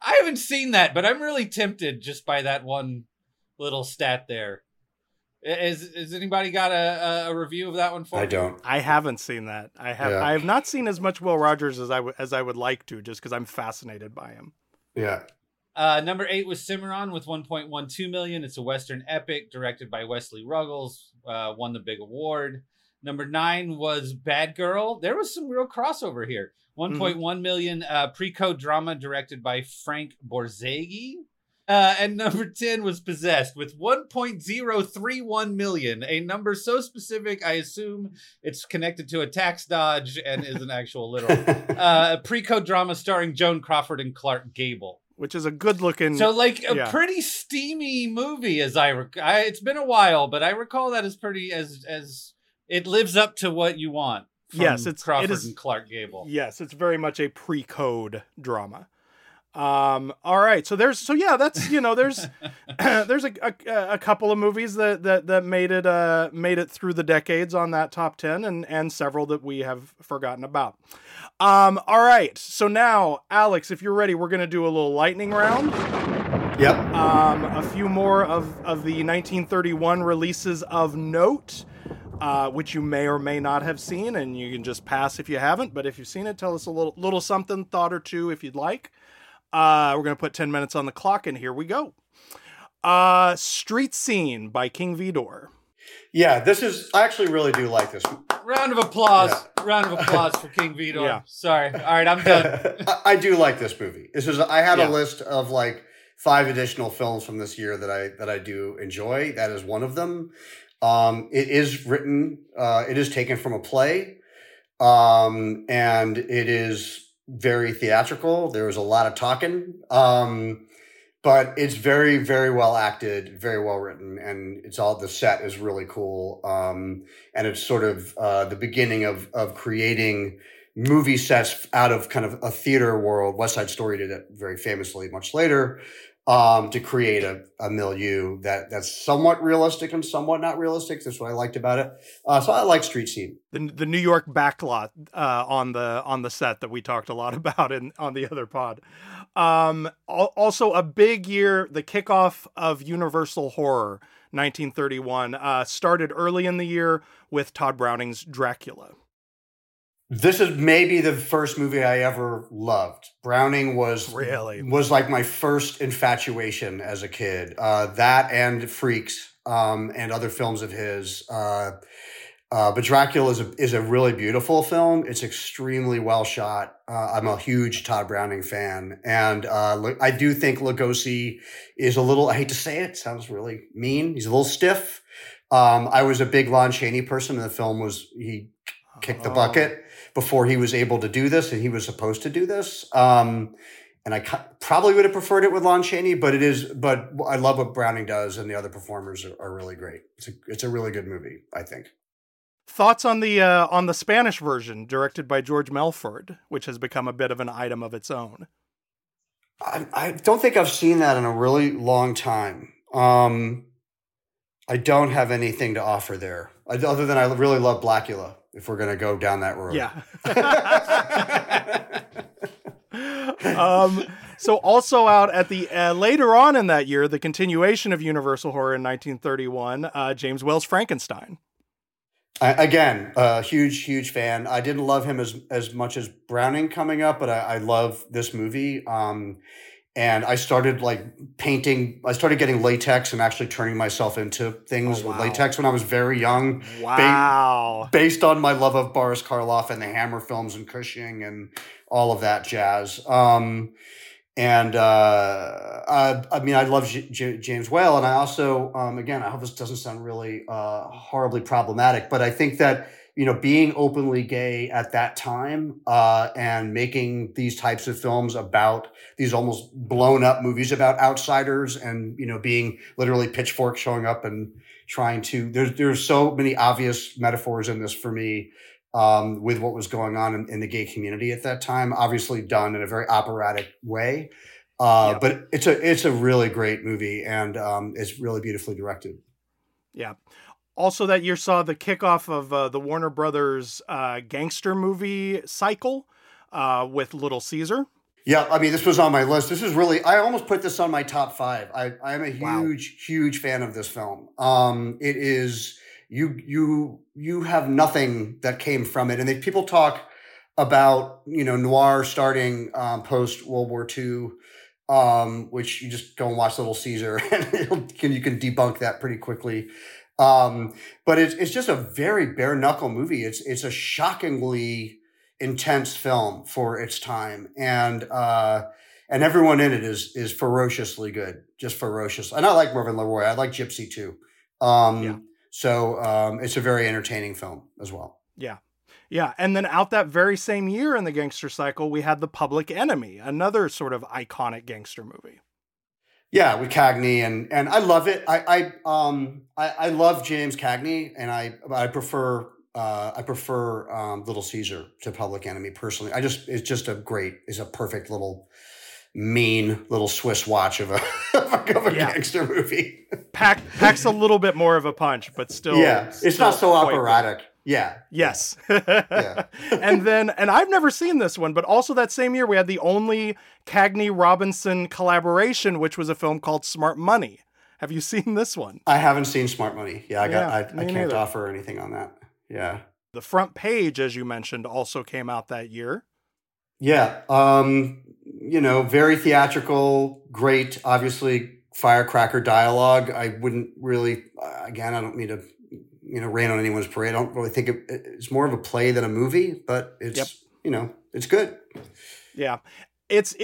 I haven't seen that, but I'm really tempted just by that one little stat there. Has anybody got a review of that one for me? I don't. I haven't seen that. I have not seen as much Will Rogers as I would like to, just because I'm fascinated by him. Yeah. Number 8 was Cimarron with 1.12 million. It's a Western epic directed by Wesley Ruggles. Won the big award. Number 9 was Bad Girl. There was some real crossover here. 1.1 million pre-code drama directed by Frank Borzaghi. And number 10 was Possessed with 1.031 million, a number so specific, I assume it's connected to a tax dodge and is an actual literal pre-code drama starring Joan Crawford and Clark Gable. Which is a good looking. So like a pretty steamy movie as I it's been a while, but I recall that as pretty as it lives up to what you want. Yes, it is Crawford and Clark Gable. Yes, it's very much a pre-code drama. All right. So there's there's a couple of movies that made it through the decades on that top 10 and several that we have forgotten about. All right. So now, Alex, if you're ready, we're going to do a little lightning round. Yep. A few more of the 1931 releases of note, which you may or may not have seen, and you can just pass if you haven't, but if you've seen it, tell us a little something, thought or two, if you'd like. We're going to put 10 minutes on the clock, and here we go. Street Scene by King Vidor. Yeah, I actually really do like this. Round of applause. Yeah. Round of applause for King Vidor. Yeah. Sorry. All right, I'm done. I do like this movie. I had a list of like 5 additional films from this year that I do enjoy. That is one of them. It is written. It is taken from a play. And it is very theatrical. There was a lot of talking, but it's very, very well acted, very well written, and it's all the set is really cool. And it's sort of the beginning of creating movie sets out of kind of a theater world. West Side Story did it very famously much later to create a milieu that's somewhat realistic and somewhat not realistic. That's what I liked about it. So I like Street Scene. The New York backlot on the set that we talked a lot about on the other pod. Also a big year, the kickoff of Universal Horror, 1931, started early in the year with Todd Browning's Dracula. This is maybe the first movie I ever loved. Browning was like my first infatuation as a kid. That and Freaks and other films of his. But Dracula is a really beautiful film. It's extremely well shot. I'm a huge Todd Browning fan. And I do think Lugosi is a little, I hate to say it, sounds really mean. He's a little stiff. I was a big Lon Chaney person, and the film was, he kicked the bucket. before he was able to do this, and he was supposed to do this. And I probably would have preferred it with Lon Chaney, but I love what Browning does, and the other performers are really great. It's a really good movie, I think. Thoughts on the Spanish version directed by George Melford, which has become a bit of an item of its own. I don't think I've seen that in a really long time. I don't have anything to offer there other than I really love Blackula, if we're going to go down that road. Yeah. So also out at the later on in that year, the continuation of Universal Horror in 1931, James Wells' Frankenstein. Again, a huge fan. I didn't love him as much as Browning coming up, but I love this movie. And I started painting. I started getting latex and actually turning myself into things with latex when I was very young. Wow! Based on my love of Boris Karloff and the Hammer films and Cushing and all of that jazz. I love James Whale. And I also, again, I hope this doesn't sound really horribly problematic, but I think that, being openly gay at that time and making these types of films about these almost blown up movies about outsiders and, being literally pitchfork showing up and trying to, there's so many obvious metaphors in this for me. With what was going on in the gay community at that time, obviously done in a very operatic way. Yeah. But it's a really great movie, and it's really beautifully directed. Yeah. Also that year saw the kickoff of the Warner Brothers gangster movie cycle with Little Caesar. Yeah, this was on my list. This is really, I almost put this on my top five. I'm a huge fan of this film. It is... You have nothing that came from it. And people talk about, noir starting post-World War II, which you just go and watch Little Caesar and you can debunk that pretty quickly. But it's just a very bare-knuckle movie. It's a shockingly intense film for its time. And everyone in it is ferociously good, just ferocious. And I like Mervyn LeRoy. I like Gypsy too. Yeah. So it's a very entertaining film as well. Yeah. Yeah. And then out that very same year in the gangster cycle, we had The Public Enemy, another sort of iconic gangster movie. Yeah, with Cagney. And I love it. I love James Cagney, and I prefer Little Caesar to Public Enemy personally. It's a perfect little mean little Swiss watch of a gangster movie. Packs a little bit more of a punch, but still. Yeah, it's still not so operatic. Good. Yeah. Yes. Yeah. And I've never seen this one, but also that same year we had the only Cagney-Robinson collaboration, which was a film called Smart Money. Have you seen this one? I haven't seen Smart Money. Yeah, I can't offer anything on that. Yeah. The Front Page, as you mentioned, also came out that year. Yeah. Very theatrical, great, obviously firecracker dialogue. I wouldn't really, again, I don't mean to, rain on anyone's parade. I don't really think it's more of a play than a movie, but it's, it's good. Yeah. It's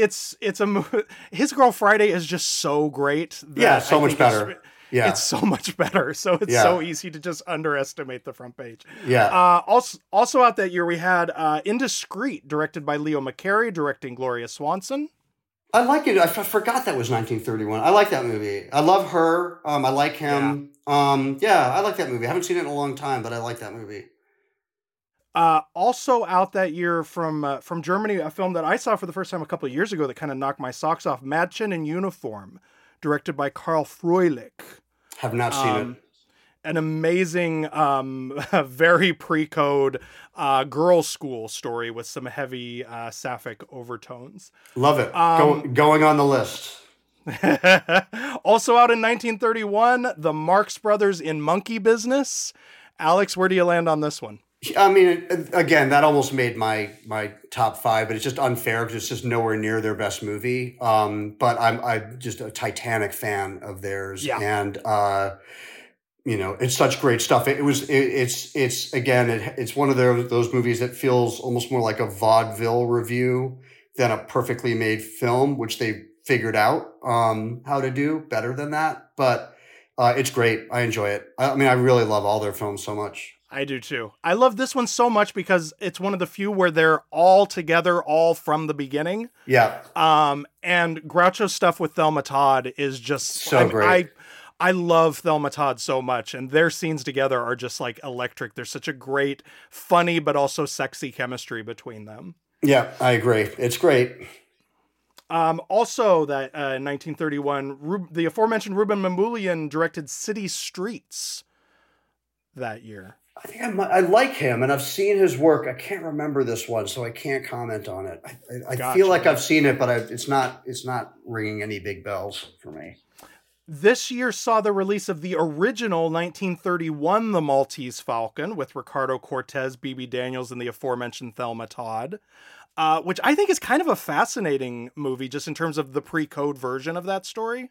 His Girl Friday is just so great. Yeah. So much better. Yeah. It's so much better. So it's so easy to just underestimate The Front Page. Yeah. Also out that year, we had Indiscreet, directed by Leo McCarey, directing Gloria Swanson. I like it. I forgot that was 1931. I like that movie. I love her. I like him. Yeah. I like that movie. I haven't seen it in a long time, but I like that movie. Also out that year from Germany, a film that I saw for the first time a couple of years ago that kind of knocked my socks off, Mädchen in Uniform, directed by Karl Froelich. Have not seen it. An amazing, very pre-code girls' school story with some heavy sapphic overtones. Love it. Going on the list. Also out in 1931, the Marx Brothers in Monkey Business. Alex, where do you land on this one? Again, that almost made my top five, but it's just unfair because it's just nowhere near their best movie. But I'm just a Titanic fan of theirs, and it's such great stuff. It's one of those movies that feels almost more like a vaudeville review than a perfectly made film, which they figured out how to do better than that. But it's great. I enjoy it. I really love all their films so much. I do too. I love this one so much because it's one of the few where they're all together, all from the beginning. Yeah. And Groucho's stuff with Thelma Todd is just so great. I love Thelma Todd so much, and their scenes together are just like electric. There's such a great, funny, but also sexy chemistry between them. Yeah, I agree. It's great. Also, that 1931, the aforementioned Ruben Mamoulian directed City Streets that year. I think I like him, and I've seen his work. I can't remember this one, so I can't comment on it. I feel like I've seen it, but it's not ringing any big bells for me. This year saw the release of the original 1931 The Maltese Falcon with Ricardo Cortez, B.B. Daniels, and the aforementioned Thelma Todd, which I think is kind of a fascinating movie just in terms of the pre-code version of that story.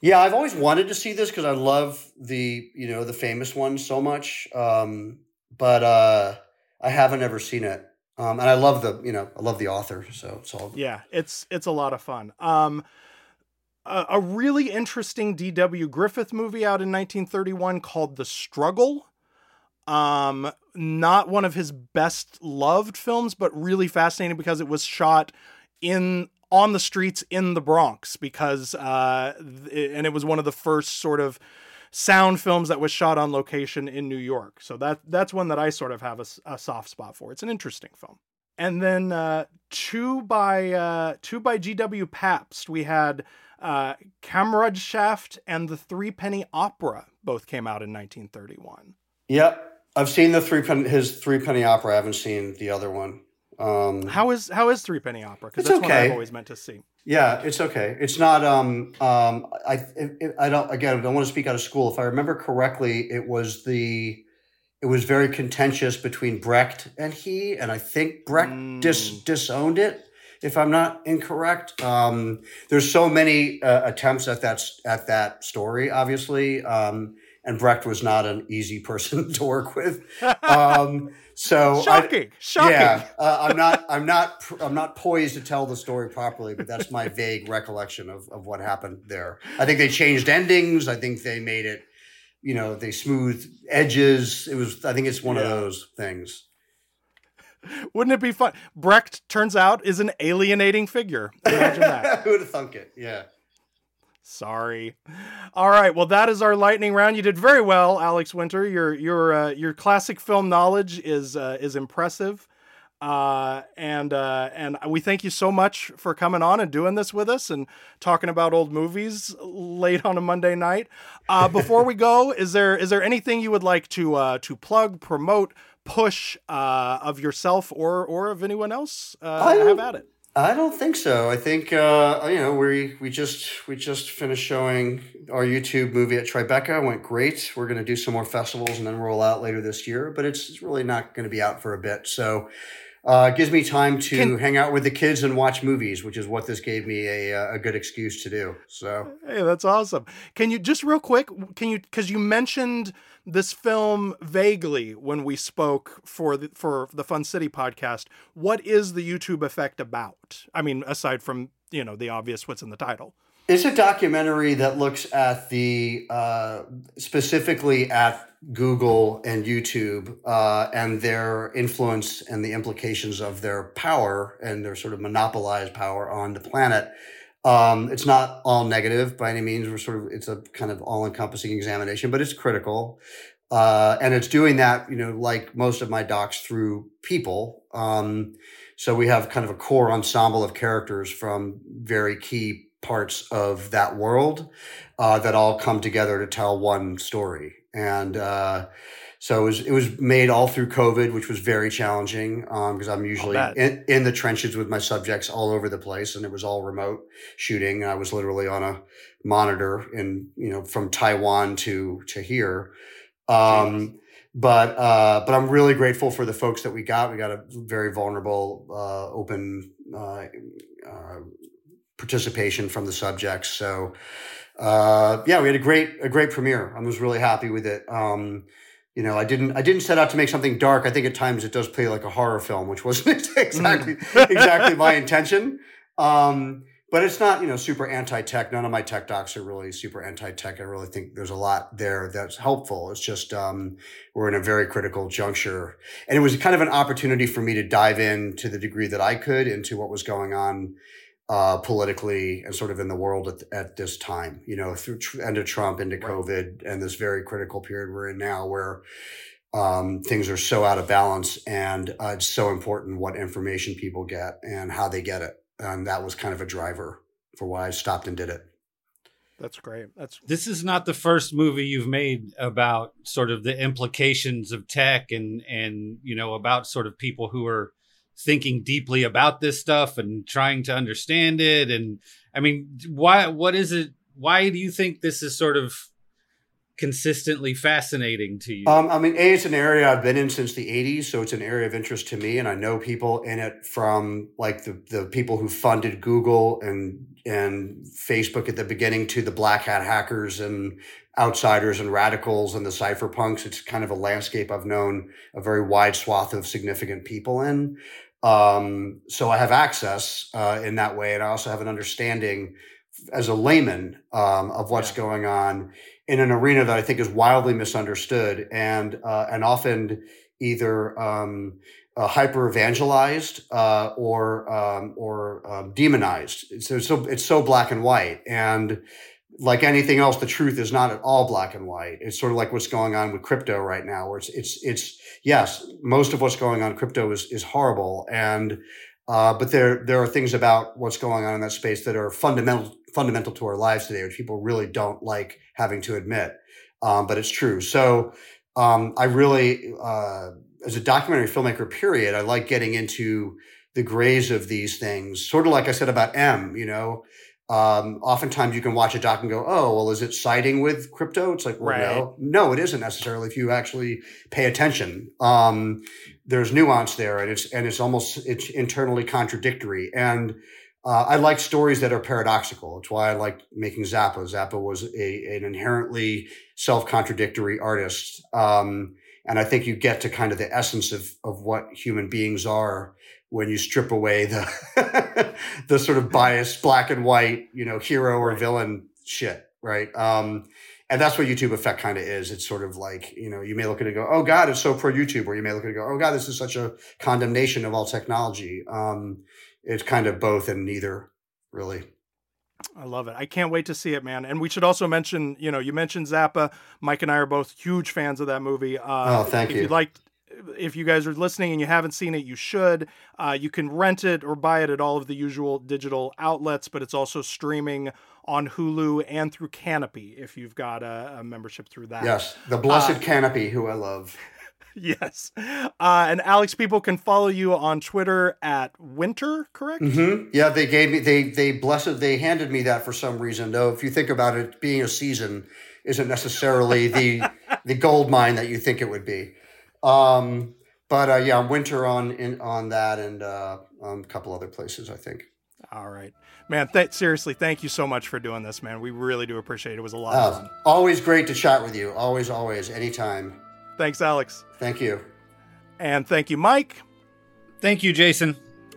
Yeah, I've always wanted to see this because I love the famous one so much, but I haven't ever seen it. And I love the author, so it's all. Yeah, it's a lot of fun. A really interesting D.W. Griffith movie out in 1931 called The Struggle. Not one of his best loved films, but really fascinating because it was shot on the streets in the Bronx because it was one of the first sort of sound films that was shot on location in New York. So that's one that I sort of have a soft spot for. It's an interesting film. And then two by G.W. Pabst, we had Kameradschaft and The Threepenny Opera both came out in 1931. Yep. I've seen his Threepenny Opera. I haven't seen the other one. How is Threepenny Opera? Because that's okay. One I've always meant to see. Yeah, it's okay. It's not. I don't want to speak out of school. If I remember correctly, it was very contentious between Brecht and he, and I think Brecht disowned it, if I'm not incorrect. There's so many attempts at that story, obviously, and Brecht was not an easy person to work with. So shocking. Yeah, I'm not poised to tell the story properly, but that's my vague recollection of what happened there. I think they changed endings. I think they made it. They smoothed edges. I think it's one of those things. Wouldn't it be fun? Brecht, turns out, is an alienating figure. Imagine that. Who would have thunk it? Yeah. Sorry. All right. Well, that is our lightning round. You did very well, Alex Winter. Your classic film knowledge is impressive. And we thank you so much for coming on and doing this with us and talking about old movies late on a Monday night. Before we go, is there anything you would like to plug, promote, push, of yourself or of anyone else? Have at it. I don't think so. I think, we just finished showing our YouTube movie at Tribeca. It went great. We're going to do some more festivals and then roll out later this year, but it's really not going to be out for a bit. So, it gives me time to hang out with the kids and watch movies, which is what this gave me a good excuse to do. So, hey, that's awesome. Can you just real quick, because you mentioned this film vaguely when we spoke for the Fun City podcast, what is The YouTube Effect about? I mean, aside from, the obvious, what's in the title. It's a documentary that looks at specifically at Google and YouTube and their influence and the implications of their power and their sort of monopolized power on the planet. It's not all negative by any means. It's a kind of all-encompassing examination, but it's critical. And it's doing that, like most of my docs, through people. So we have kind of a core ensemble of characters from very key parts of that world that all come together to tell one story. And so it was made all through COVID, which was very challenging because I'm usually in the trenches with my subjects all over the place, and it was all remote shooting. I was literally on a monitor in, from Taiwan to here. But I'm really grateful for the folks that we got. We got a very vulnerable, open participation from the subjects. So, we had a great premiere. I was really happy with it. I didn't set out to make something dark. I think at times it does play like a horror film, which wasn't exactly my intention. But it's not, you know, super anti-tech. None of my tech docs are really super anti-tech. I really think there's a lot there that's helpful. It's just we're in a very critical juncture. And it was kind of an opportunity for me to dive in to the degree that I could into what was going on politically and sort of in the world at this time, you know, through end of Trump, into COVID, and this very critical period we're in now where things are so out of balance, and it's so important what information people get and how they get it. And that was kind of a driver for why I stopped and did it. That's great. This is not the first movie you've made about sort of the implications of tech and, you know, about sort of people who are thinking deeply about this stuff and trying to understand it. And I mean, why do you think this is sort of consistently fascinating to you? I mean, it's an area I've been in since the 80s, so it's an area of interest to me, and I know people in it from like the people who funded Google and Facebook at the beginning to the black hat hackers and outsiders and radicals and the cypherpunks. It's kind of a landscape I've known a very wide swath of significant people in. So I have access in that way, and I also have an understanding as a layman of what's going on in an arena that I think is wildly misunderstood and often either hyper evangelized or demonized. So it's so black and white, and like anything else, the truth is not at all black and white. It's sort of like what's going on with crypto right now, where it's yes, most of what's going on in crypto is horrible, and but there are things about what's going on in that space that are fundamental to our lives today, which people really don't like having to admit, but it's true. So I really, as a documentary filmmaker, period, I like getting into the grays of these things. Sort of like I said about M, you know, oftentimes you can watch a doc and go, oh, well, is it siding with crypto? It's like, well, no, it isn't necessarily if you actually pay attention. There's nuance there, and it's almost internally contradictory. And I like stories that are paradoxical. It's why I like making Zappa. Zappa was an inherently self-contradictory artist. And I think you get to kind of the essence of what human beings are when you strip away the the sort of biased black and white, you know, hero or villain shit, right? And that's what YouTube Effect kind of is. It's sort of like, you know, you may look at it and go, oh, God, it's so pro YouTube. Or you may look at it and go, oh, God, this is such a condemnation of all technology. It's kind of both and neither, really. I love it. I can't wait to see it, man. And we should also mention, you know, you mentioned Zappa. Mike and I are both huge fans of that movie. Thank you. If you guys are listening and you haven't seen it, you should. You can rent it or buy it at all of the usual digital outlets, but it's also streaming on Hulu and through Canopy if you've got a membership through that. Yes, the blessed Canopy, who I love. Yes. And Alex, people can follow you on Twitter at Winter, correct? Mm-hmm. Yeah, they gave me, they handed me that for some reason, though. If you think about it, being a season isn't necessarily the gold mine that you think it would be. But yeah, I'm Winter on that and a couple other places, I think. All right, man. Seriously, thank you so much for doing this, man. We really do appreciate it. It was a lot of fun. Always great to chat with you. Always, anytime. Thanks, Alex. Thank you. And thank you, Mike. Thank you, Jason.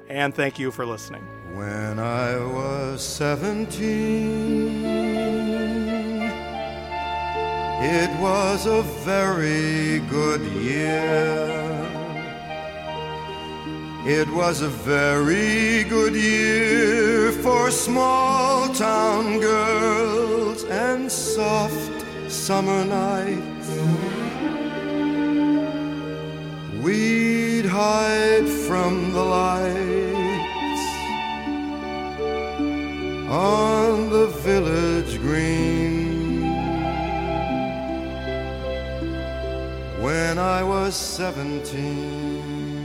And thank you for listening. When I was 17, it was a very good year. It was a very good year for small town girls and soft summer nights. We'd hide from the lights on the village green. When I was 17